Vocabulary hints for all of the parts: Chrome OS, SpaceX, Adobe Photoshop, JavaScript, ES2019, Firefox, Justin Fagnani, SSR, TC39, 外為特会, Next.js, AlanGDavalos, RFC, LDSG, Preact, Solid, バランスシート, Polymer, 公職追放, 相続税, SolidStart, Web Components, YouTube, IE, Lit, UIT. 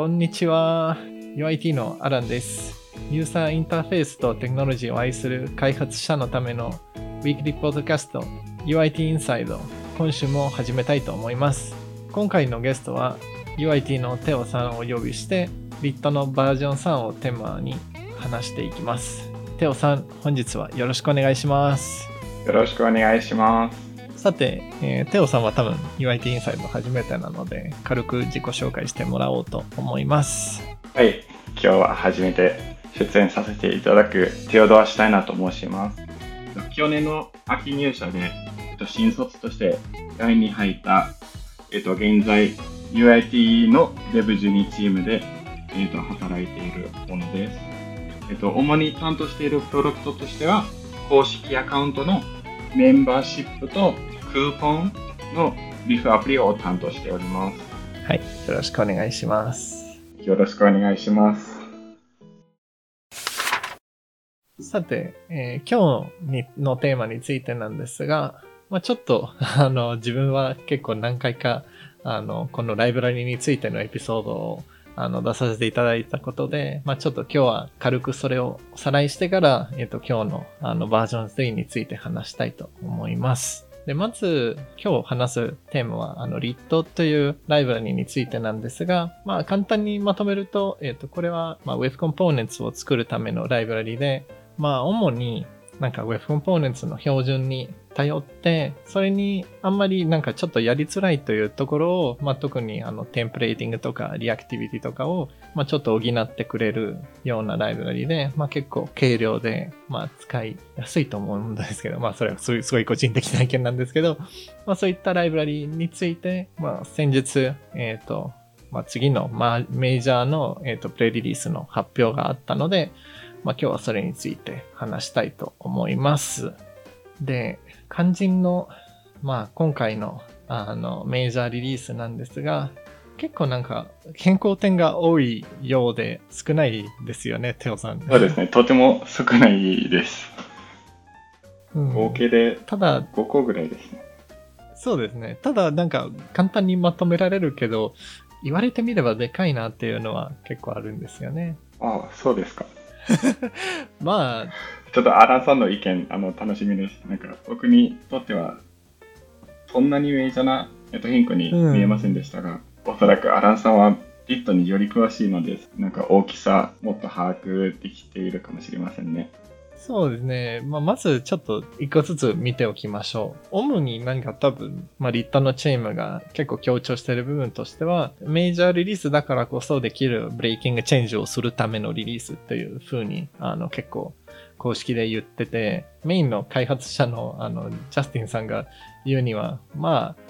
こんにちは。UIT のアランです。ユーザーインターフェースとテクノロジーを愛する開発者のためのウィークリーポッドキャスト UIT インサイド、今週も始めたいと思います。今回のゲストは UIT のテオさんをお呼びして、Lit のバージョン3をテーマに話していきます。テオさん、本日はよろしくお願いします。よろしくお願いします。さて、テオさんは多分 UIT インサイド初めてなので軽く自己紹介してもらおうと思います。はい、今日は初めて出演させていただくテオドア・シュタイナーと申します。去年の秋入社で、新卒として第2入った、現在 UIT の Dev12 チームで、働いているものです。主に担当しているプロダクトとしては公式アカウントのメンバーシップとクーポンのリフアプリを担当しております。はい、よろしくお願いします。よろしくお願いします。さて、今日のテーマについてなんですが、ちょっと自分は結構何回かこのライブラリについてのエピソードを出させていただいたことで、ちょっと今日は軽くそれをおさらいしてから、今日のバージョン3について話したいと思います。で、まず今日話すテーマはLit というライブラリについてなんですが、簡単にまとめると、これはWeb Components を作るためのライブラリで、主になんか Web Components の標準に頼って、それにあんまりなんかちょっとやりづらいというところを、特にテンプレーティングとかリアクティビティとかを、ちょっと補ってくれるようなライブラリで、結構軽量で、使いやすいと思うんですけど、それはすごい個人的な意見なんですけど、そういったライブラリについて、先日、次のメジャーの、プレリリースの発表があったので、今日はそれについて話したいと思います。で、肝心の、今回の、メジャーリリースなんですが、結構なんか、変更点が多いようで少ないですよね、テオさん。そうですね、とても少ないです。合計で5個ぐらいですね。そうですね。ただ、なんか、簡単にまとめられるけど、言われてみればでかいなっていうのは結構あるんですよね。ああ、そうですか。ちょっとアランさんの意見楽しみです。なんか僕にとってはそんなにメジャーな変更に見えませんでしたが、おそらくアランさんはLitにより詳しいので、なんか大きさもっと把握できているかもしれませんね。そうですね。まずちょっと一個ずつ見ておきましょう。主に何か多分、Lit のチームが結構強調している部分としては、メジャーリリースだからこそできるブレイキングチェンジをするためのリリースという風に、結構公式で言ってて、メインの開発者の、ジャスティンさんが言うには、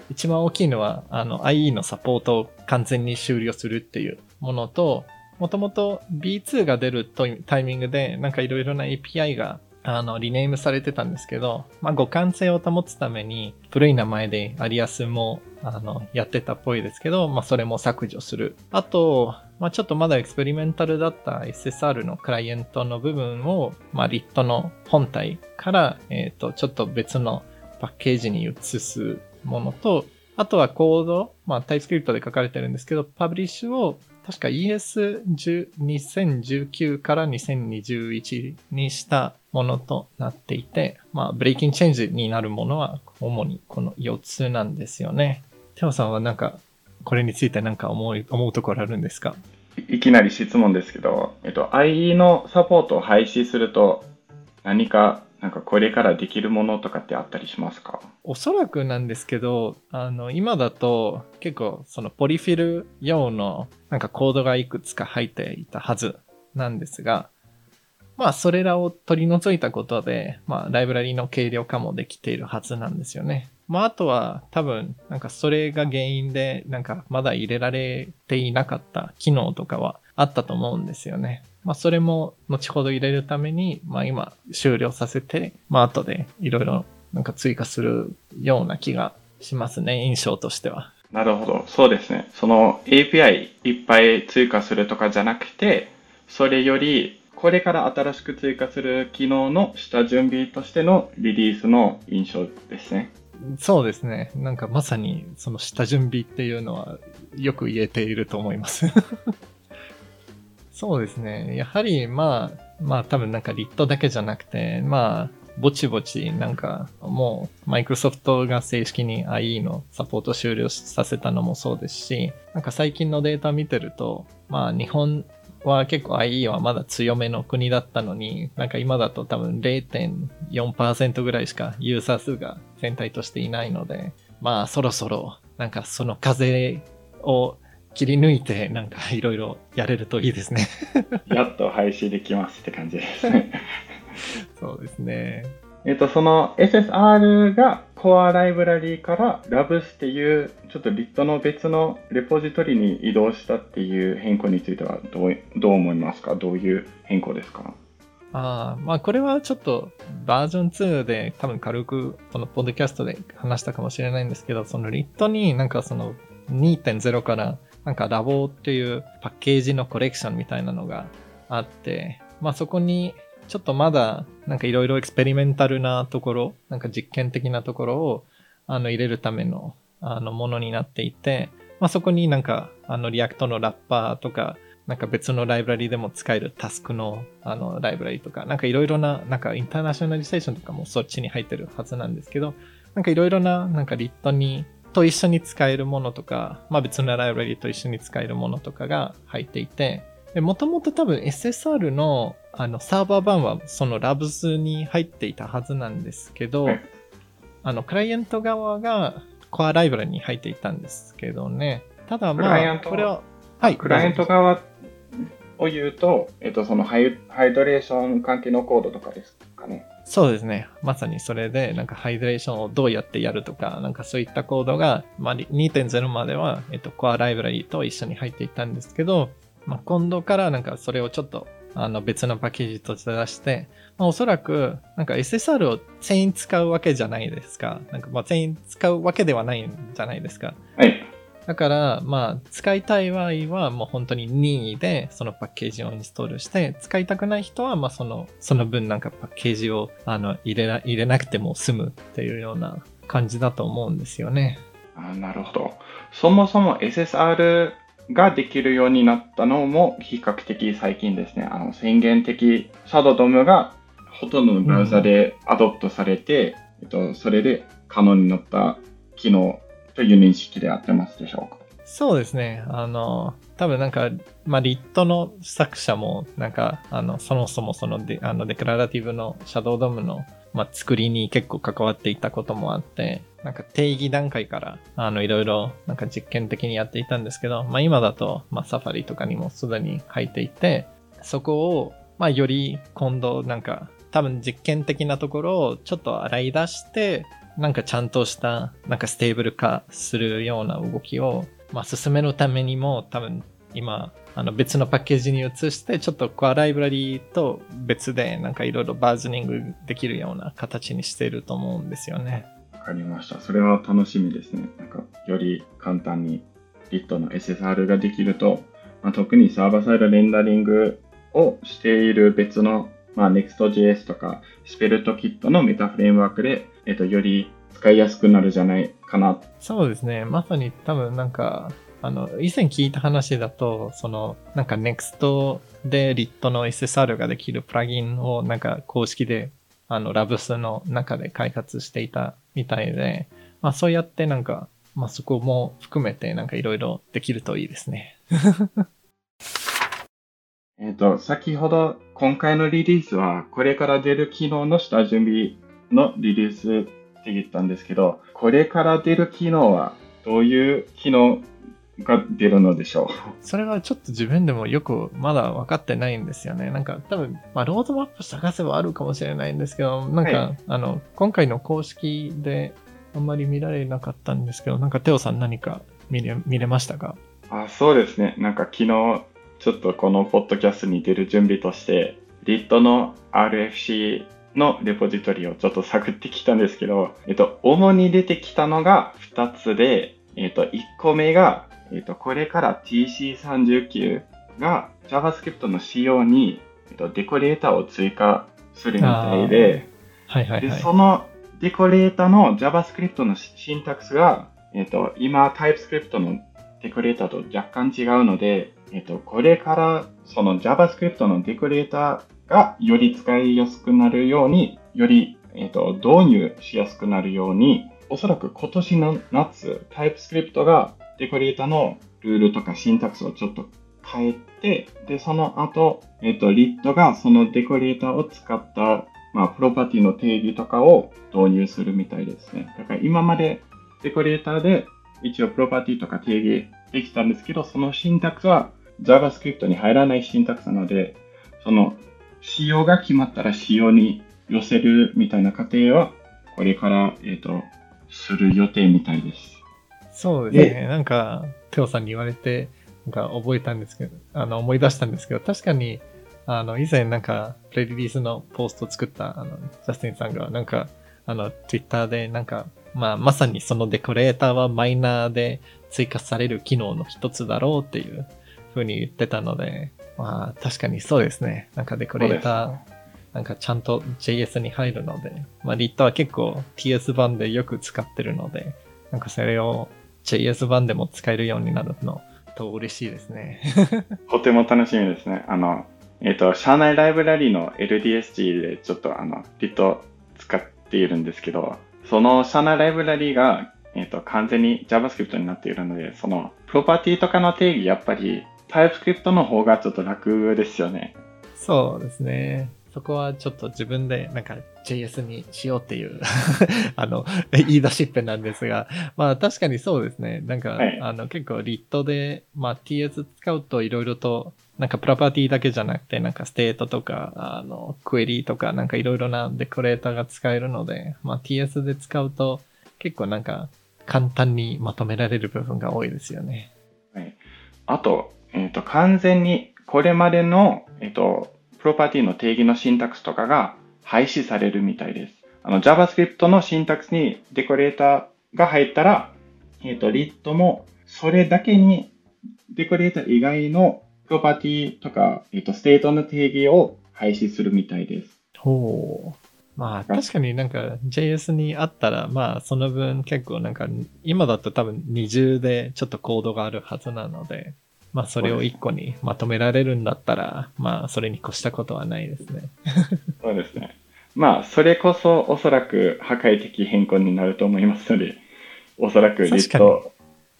一番大きいのは、IE のサポートを完全に終了するっていうものと、もともと B2 が出るタイミングでなんかいろいろな API がリネームされてたんですけど、互換性を保つために古い名前でアリアスもやってたっぽいですけど、それも削除する。あと、ちょっとまだエクスペリメンタルだった SSR のクライアントの部分を、Lit の本体から、ちょっと別のパッケージに移すものと、あとはコード、TypeScript で書かれてるんですけど、パブリッシュを確か ES2019 から2021にしたものとなっていて、ブレイキングチェンジになるものは主にこの4つなんですよね。テオさんはなんかこれについてなんか思うところあるんですか？いきなり質問ですけど、IE のサポートを廃止すると何かこれからできるものとかってあったりしますか？おそらくなんですけど、今だと結構そのポリフィル用のなんかコードがいくつか入っていたはずなんですが、それらを取り除いたことで、ライブラリの軽量化もできているはずなんですよね。あとは多分なんかそれが原因でなんかまだ入れられていなかった機能とかはあったと思うんですよね。それも後ほど入れるために、今終了させて、後でいろいろなんか追加するような気がしますね、印象としては。なるほど、そうですね。その API いっぱい追加するとかじゃなくて、それよりこれから新しく追加する機能の下準備としてのリリースの印象ですね。そうですね。なんかまさにその下準備っていうのはよく言えていると思います。そうですね。やはりまあ多分なんかリットだけじゃなくて、まあぼちぼちなんかもうマイクロソフトが正式に IE のサポート終了させたのもそうですし、なんか最近のデータ見てると、まあ日本は結構 IE はまだ強めの国だったのに、なんか今だと多分 0.4% ぐらいしかユーザー数が全体としていないので、まあそろそろなんかその風を切り抜いてなんかいろいろやれるといいですね。やっと廃止できますって感じですね。そうですね。その SSR がコアライブラリーから Labs っていうちょっとリットの別のレポジトリに移動したっていう変更についてはどう思いますか？どういう変更ですか？まあこれはちょっとバージョン2で多分軽くこのポッドキャストで話したかもしれないんですけど、そのリットになんかその 2.0 からなんかラボっていうパッケージのコレクションみたいなのがあって、まあそこにちょっとまだなんかいろいろエクスペリメンタルなところ、なんか実験的なところを入れるためのものになっていて、まあそこになんかリアクトのラッパーとか、なんか別のライブラリでも使えるタスクのライブラリとか、なんかいろいろな、なんかインターナショナリゼーションとかもそっちに入ってるはずなんですけど、なんかいろいろな、なんかリットにと一緒に使えるものとか、まあ別のライブラリと一緒に使えるものとかが入っていて、もともと多分 SSR のサーバー版はそのラブズに入っていたはずなんですけど、クライアント側がコアライブラリに入っていたんですけどね。ただまあこれは、はい、クライアント側を言うと、そのハイドレーション関係のコードとかですかね。そうですね。まさにそれで、なんかハイドレーションをどうやってやるとか、なんかそういったコードが、まあ、2.0 までは、コアライブラリと一緒に入っていたんですけど、まあ、今度からなんかそれをちょっと別のパッケージとして出して、まあ、おそらくなんか SSR を全員使うわけじゃないですか。なんかまあ全員使うわけではないんじゃないですか。はい。だからまあ使いたい場合はもう本当に任意でそのパッケージをインストールして、使いたくない人はまあその分なんかパッケージを入れなくても済むっていうような感じだと思うんですよね。なるほど。そもそも SSR ができるようになったのも比較的最近ですね。宣言的 Shadow DOM がほとんどのブラウザでアドプトされて、それで可能になった機能という認識でやってますでしょうか？そうですね。多分なんか、まあ、リットの作者も、なんか、そもそもそのデクララティブのシャドウドムの、まあ、作りに結構関わっていたこともあって、なんか定義段階から、いろいろ、なんか実験的にやっていたんですけど、まあ今だと、まあサファリとかにもすでに入っていて、そこを、まあより今度、なんか、多分実験的なところをちょっと洗い出して、なんかちゃんとしたなんかステーブル化するような動きを、まあ、進めるためにも多分今別のパッケージに移して、ちょっとコアライブラリーと別でなんかいろいろバージョニングできるような形にしていると思うんですよね。わかりました。それは楽しみですね。なんかより簡単に Lit の SSR ができると、まあ、特にサーバーサイドレンダリングをしている別の、まあ、Next.js とか SvelteKit のメタフレームワークでより使いやすくなるじゃないかな。そうですね。まさに多分なんか、以前聞いた話だと、その、なんか Next で Lit の SSR ができるプラギンをなんか公式で、Labs の中で開発していたみたいで、まあそうやってなんか、まあそこも含めてなんかいろいろできるといいですね。先ほど今回のリリースは、これから出る機能の下準備のリリースって言ったんですけど、これから出る機能はどういう機能が出るのでしょう？それはちょっと自分でもよくまだ分かってないんですよね。なんか多分、まあ、ロードマップ探せばあるかもしれないんですけど、なんか、はい、今回の公式であんまり見られなかったんですけど、なんかテオさん何か見れましたか？そうですね。なんか昨日ちょっとこのポッドキャストに出る準備として Lit の RFCのレポジトリをちょっと探ってきたんですけど、主に出てきたのが2つで、1個目が、これから TC39 が JavaScript の仕様に、デコレーターを追加するみたいで、はいはいはい、でそのデコレーターの JavaScript のシンタックスが、今 TypeScript のデコレーターと若干違うので、これからその JavaScript のデコレーターがより使いやすくなるように、より、導入しやすくなるように、おそらく今年の夏、TypeScript がデコレーターのルールとかシンタックスをちょっと変えて、で、その後、Lit がそのデコレーターを使った、まあ、プロパティの定義とかを導入するみたいですね。だから今までデコレーターで一応プロパティとか定義できたんですけど、そのシンタックスは JavaScript に入らないシンタックスなので、その仕様が決まったら仕様に寄せるみたいな過程は、これから、する予定みたいです。そうですね。なんか、テオさんに言われて、なんか覚えたんですけど、思い出したんですけど、確かに、以前なんか、プレリリースのポストを作った、ジャスティンさんが、なんか、Twitter で、なんか、まあ、まさにそのデコレーターはマイナーで追加される機能の一つだろうっていう風に言ってたので、まあ、確かにそうですね。なんかデコレーター、なんかちゃんと JS に入るので、まあ、リットは結構 TS 版でよく使ってるので、なんかそれを JS 版でも使えるようになるのと嬉しいですね。とても楽しみですね。社内ライブラリの LDSG でちょっとリット使っているんですけど、その社内ライブラリが、完全に JavaScript になっているので、そのプロパティとかの定義、やっぱり TypeScript の方がちょっと楽ですよね。そうですね。そこはちょっと自分でなんか JS にしようっていう言い出しっぺなんですが、まあ確かにそうですね。なんか、はい、結構リットで、まあ TS 使うといろいろとなんかプロパティだけじゃなくてなんかステートとかクエリーとかなんかいろいろなデコレーターが使えるので、まあ TS で使うと結構なんか簡単にまとめられる部分が多いですよね。はい。あと、完全にこれまでのプロパティの定義のシンタックスとかが廃止されるみたいです。JavaScript のシンタックスにデコレーターが入ったら、Lit もそれだけにデコレーター以外のプロパティとか、ステートの定義を廃止するみたいです。ほう。まあ確かになんか JS にあったら、まあその分結構なんか今だと多分二重でちょっとコードがあるはずなので、まあそれを一個にまとめられるんだったら、まあそれに越したことはないですね。そうですね。まあそれこそおそらく破壊的変更になると思いますので、おそらくリット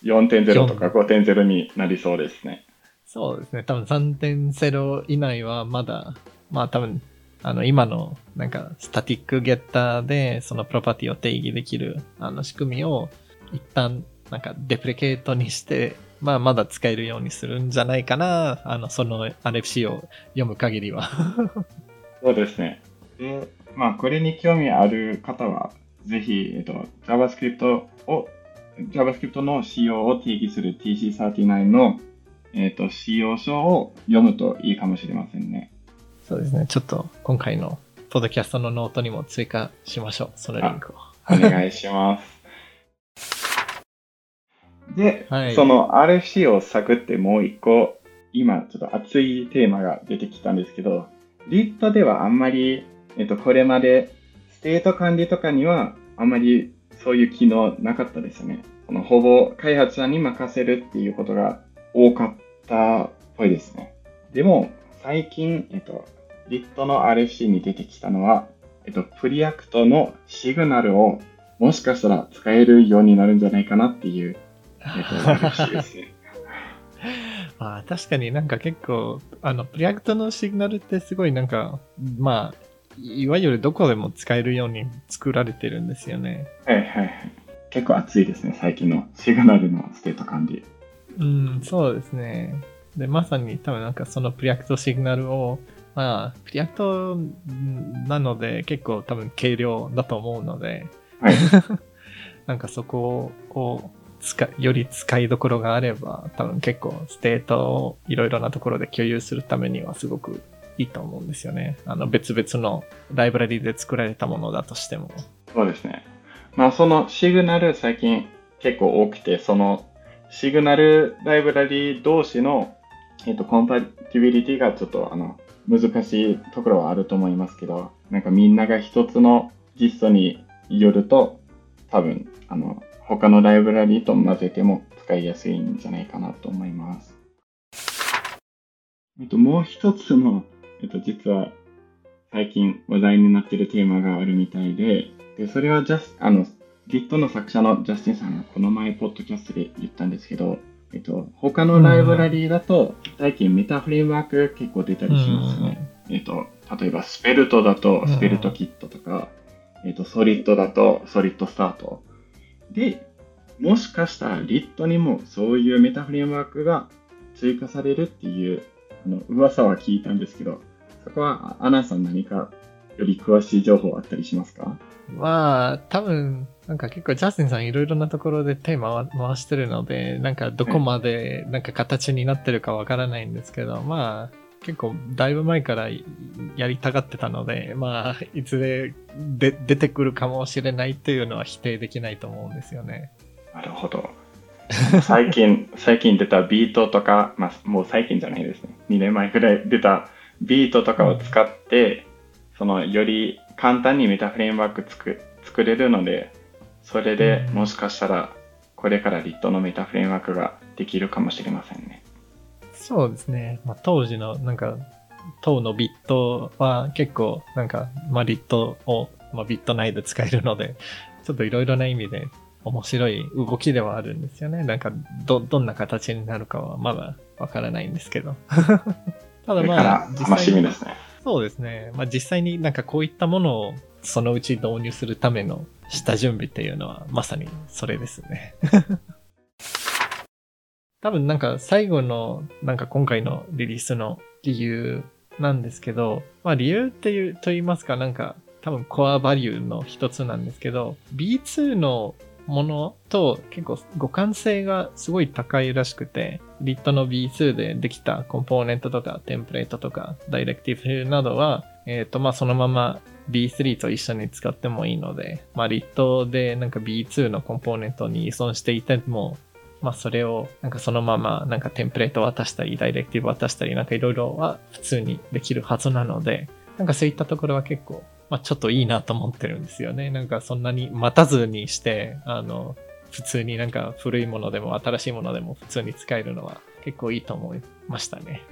4.0 とか 5.0 になりそうですね。そうですね。多分 3.0 以内はまだ、まあ多分今のなんかスタティックゲッターでそのプロパティを定義できる仕組みを一旦なんかデプリケートにして、まあ、まだ使えるようにするんじゃないかな、その RFC を読む限りは。そうですね。で、まあ、これに興味ある方は、ぜひ、JavaScript の仕様を定義する TC39 の、仕様書を読むといいかもしれませんね。そうですね。ちょっと、今回のポッドキャストのノートにも追加しましょう。そのリンクを。お願いします。で、はい、その RFC を探ってもう一個、今ちょっと熱いテーマが出てきたんですけど、リットではあんまり、これまでステート管理とかにはあんまりそういう機能なかったですね。そのほぼ開発者に任せるっていうことが多かったっぽいですね。でも最近、リットの RFC に出てきたのは、プリアクトのシグナルをもしかしたら使えるようになるんじゃないかなっていう、まあ、確かになんか結構プリアクトのシグナルってすごいなんかまあいわゆるどこでも使えるように作られてるんですよね。はいはいはい。結構熱いですね最近のシグナルのステート管理。うんそうですね。でまさに多分なんかそのプリアクトシグナルをまあプリアクトなので結構多分軽量だと思うので、はい、なんかそこをより使いどころがあれば多分結構ステートをいろいろなところで共有するためにはすごくいいと思うんですよね。別々のライブラリで作られたものだとしても。そうですね。まあそのシグナル最近結構多くて、そのシグナルライブラリ同士の、コンパティビリティがちょっと難しいところはあると思いますけど、なんかみんなが一つの実装によると多分他のライブラリと混ぜても使いやすいんじゃないかなと思います。もう一つの、実は最近話題になっているテーマがあるみたいで、それはGit の作者のジャスティンさんがこの前ポッドキャストで言ったんですけど、他のライブラリーだと最近メタフレームワーク結構出たりしますね。例えばスペルトだとスペルトキットとか、ソリッドだとソリッドスタートで、もしかしたらリットにもそういうメタフレームワークが追加されるっていう噂は聞いたんですけど、そこはアナさん何かより詳しい情報あったりしますか？まあ多分なんか結構ジャスティンさんいろいろなところで手回してるので、なんかどこまでなんか形になってるかわからないんですけど、まあ結構だいぶ前からやりたがってたので、まあいずれ出てくるかもしれないというのは否定できないと思うんですよね。なるほど。最近出たビートとか、まあもう最近じゃないですね。2年前くらい出たビートとかを使って、そのより簡単にメタフレームワーク作れるので、それでもしかしたらこれからリットのメタフレームワークができるかもしれませんね。そうですね。まあ、当時のなんか当のビットは結構なんか、まあ、リットを、まあ、ビット内で使えるので、ちょっといろいろな意味で面白い動きではあるんですよね。なんかどんな形になるかはまだわからないんですけど。ただまあ楽しみですね。そうですね。まあ実際になんかこういったものをそのうち導入するための下準備っていうのはまさにそれですね。多分なんか最後のなんか今回のリリースの理由なんですけど、まあ理由っていうと言いますか、なんか多分コアバリューの一つなんですけど、B2 のものと結構互換性がすごい高いらしくて、Lit の B2 でできたコンポーネントとかテンプレートとかダイレクティブなどは、まあそのままB3 と一緒に使ってもいいので、まあ Lit でなんか B2 のコンポーネントに依存していても、まあそれをなんかそのままなんかテンプレート渡したりダイレクティブ渡したりなんかいろいろは普通にできるはずなので、なんかそういったところは結構まあちょっといいなと思ってるんですよね。なんかそんなに待たずにして普通になんか古いものでも新しいものでも普通に使えるのは結構いいと思いましたね。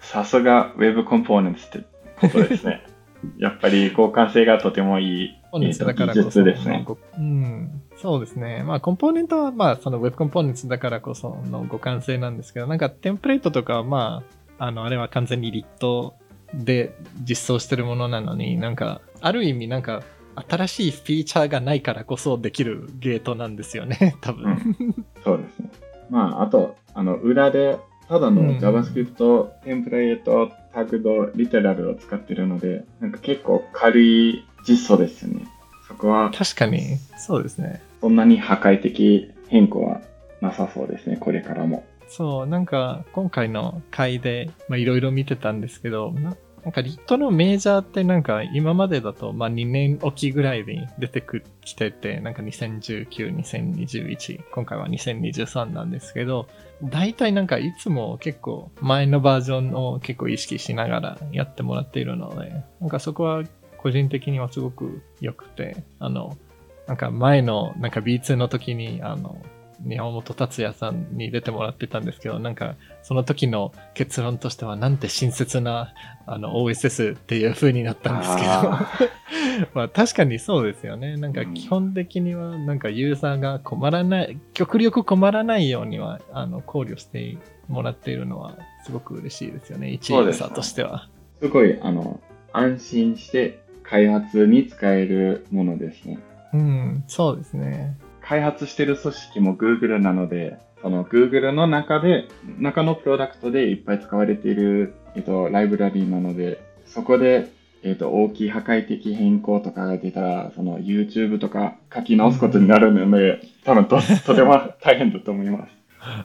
さすが Web Components ってことですね。やっぱり交換性がとてもいい技術ですね。うん、そうですね。まあコンポーネントはまあその Web コンポーネントだからこその互換性なんですけど、なんかテンプレートとかはまああれは完全にLitで実装してるものなのに、なんかある意味なんか新しいフィーチャーがないからこそできるゲートなんですよね。多分、うん。そうですね。まああと裏でただの JavaScript テンプレートタグドリテラルを使ってるので、なんか結構軽い実装ですよね。そこは確かにそうですね。そんなに破壊的変更はなさそうですね、これからも。そう、なんか今回の回でいろいろ見てたんですけど、なんかLitのメジャーってなんか今までだとまあ2年おきぐらいに出てきてて、なんか2019、2021、今回は2023なんですけど、大体なんかいつも結構前のバージョンを結構意識しながらやってもらっているので、なんかそこは個人的にはすごく良くて、なんか前のなんか B2 の時に山本達也さんに出てもらってたんですけど、なんかその時の結論としてはなんて親切なOSS っていう風になったんですけどまあ確かにそうですよね。なんか基本的にはなんかユーザーが困らない、極力困らないようには考慮してもらっているのはすごく嬉しいですよね、一ユーザーとしては。 すごい安心して開発に使えるものですね。うん、そうですね。開発してる組織も Google なので、その Google の中のプロダクトでいっぱい使われている、ライブラリーなので、そこで、大きい破壊的変更とかが出たら、その YouTube とか書き直すことになるので、多分とても大変だと思います。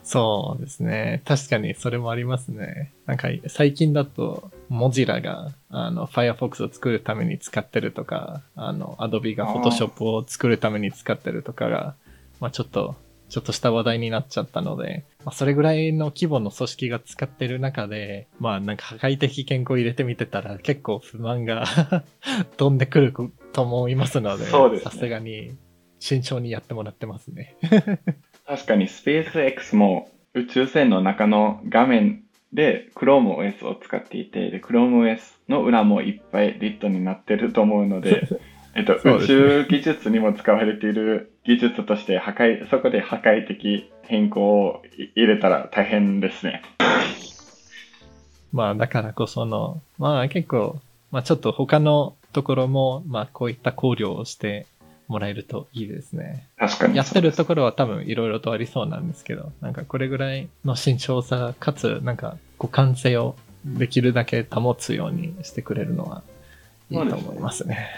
そうですね。確かにそれもありますね。なんか最近だとモジラがFirefox を作るために使ってるとか、Adobe が Photoshop を作るために使ってるとかが、まあちょっとした話題になっちゃったので、まあ、それぐらいの規模の組織が使ってる中で、まあなんか破壊的変更入れてみてたら結構不満が飛んでくると思いますので、さすがに慎重にやってもらってますね。確かにスペース X も宇宙船の中の画面で、Chrome OS を使っていて、で Chrome OS の裏もいっぱい Lit になってると思うので、宇宙技術にも使われている技術としてそこで破壊的変更を入れたら大変ですね。まあだからこその、まあ結構、まあちょっと他のところも、まあこういった考慮をしてもらえるといいですね。確かに。やってるところは多分いろいろとありそうなんですけど、なんかこれぐらいの慎重さ、かつなんか互換性をできるだけ保つようにしてくれるのはいいと思いますね。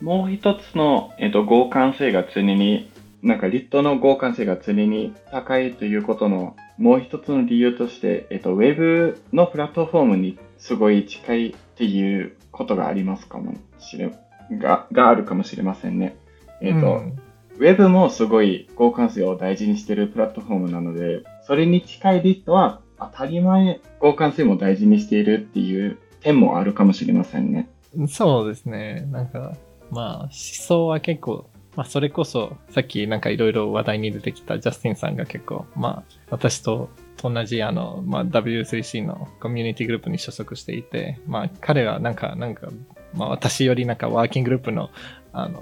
もう一つの、互換性が常に、なんか Lit の互換性が常に高いということのもう一つの理由として、Web のプラットフォームにすごい近いっていうことがありますかもしれがあるかもしれませんね。Web もすごい互換性を大事にしているプラットフォームなので、それに近い Lit は当たり前互換性も大事にしているっていう点もあるかもしれませんね。そうですね。なんかまあ思想は結構、まあそれこそさっきなんかいろいろ話題に出てきたジャスティンさんが結構、まあ私と同じまあ W3C のコミュニティグループに所属していて、まあ彼はなんかまあ私よりなんかワーキンググループの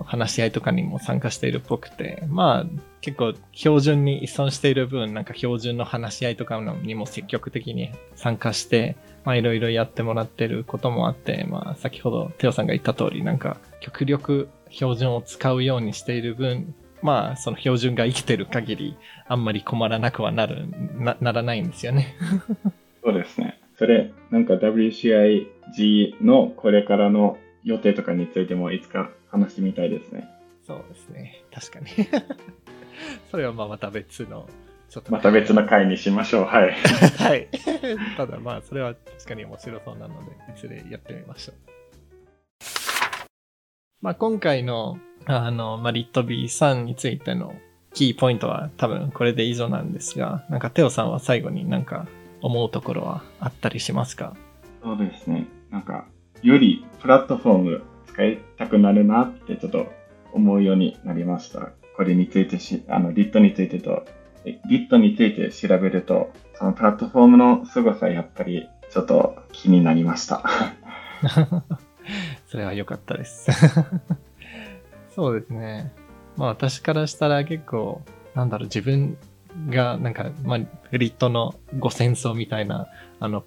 話し合いとかにも参加しているっぽくて、まあ結構標準に依存している分、なんか標準の話し合いとかにも積極的に参加して、まあいろいろやってもらってることもあって、まあ先ほどテオさんが言った通り、なんか極力標準を使うようにしている分、まあその標準が生きてる限りあんまり困らなくはならないんですよね。そうですね。それなんか WCIG のこれからの予定とかについてもいつか話してみたいですね。そうですね。確かに。それはまあまた別のちょっと、ね、また別の回にしましょう。はい。はい。ただまあそれは確かに面白そうなのでいずれやってみましょう。まあ今回のまあ、LitB3 についてのキーポイントは多分これで以上なんですが、なんかテオさんは最後になんか思うところはあったりしますか？そうですね。なんかよりプラットフォーム使いたくなるなってちょっと思うようになりました。これについてLit について調べると、そのプラットフォームの凄さやっぱりちょっと気になりました。それは良かったです。そうですね。まあ私からしたら結構自分がなんかまあLitのご戦争みたいな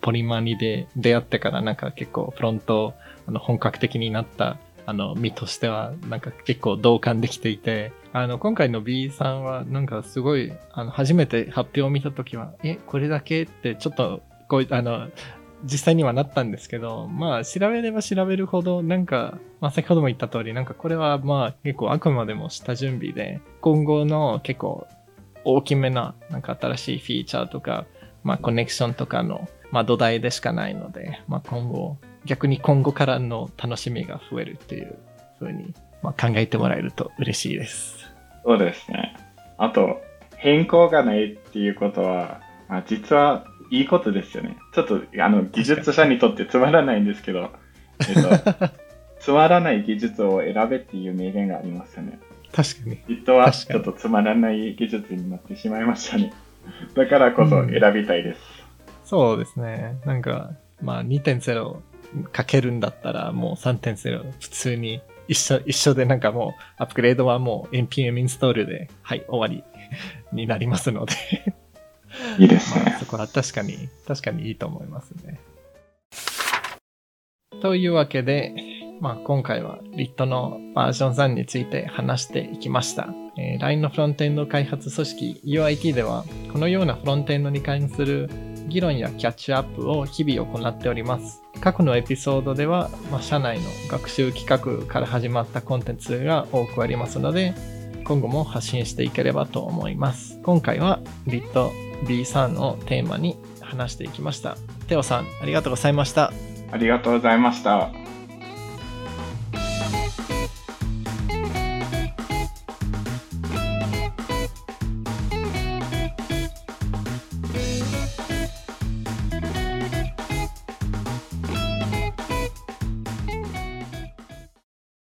ポリマニで出会ってからなんか結構フロント本格的になった身としてはなんか結構同感できていて、今回の B さんはなんかすごい初めて発表を見たときはこれだけってちょっとこう実際にはなったんですけど、まあ調べれば調べるほどなんか、まあ先ほども言った通りなんかこれはまあ結構あくまでも下準備で、今後の結構大きめななんか新しいフィーチャーとか、まあコネクションとかのまあ土台でしかないので、まあ今後からの楽しみが増えるっていう風にまあ考えてもらえると嬉しいです。そうですね。あと変更がないっていうことは、まあ実はいいことですよね。ちょっと技術者にとってつまらないんですけど、つまらない技術を選べっていう名言がありますよね。確かに。Litはちょっとつまらない技術になってしまいましたね。だからこそ選びたいです。うん、そうですね。なんかまあ 2.0 かけるんだったらもう 3.0 普通に一緒でなんかもうアップグレードはもう npm インストールではい終わりになりますので。いいですね。まあ、そこは確かにいいと思いますね。というわけで、まあ、今回は Lit のバージョン3について話していきました。LINE のフロントエンド開発組織 UIT ではこのようなフロントエンドに関する議論やキャッチアップを日々行っております。過去のエピソードでは、まあ、社内の学習企画から始まったコンテンツが多くありますので、今後も発信していければと思います。今回は Lit B3 をテーマに話していきました。テオさん、ありがとうございました。ありがとうございました。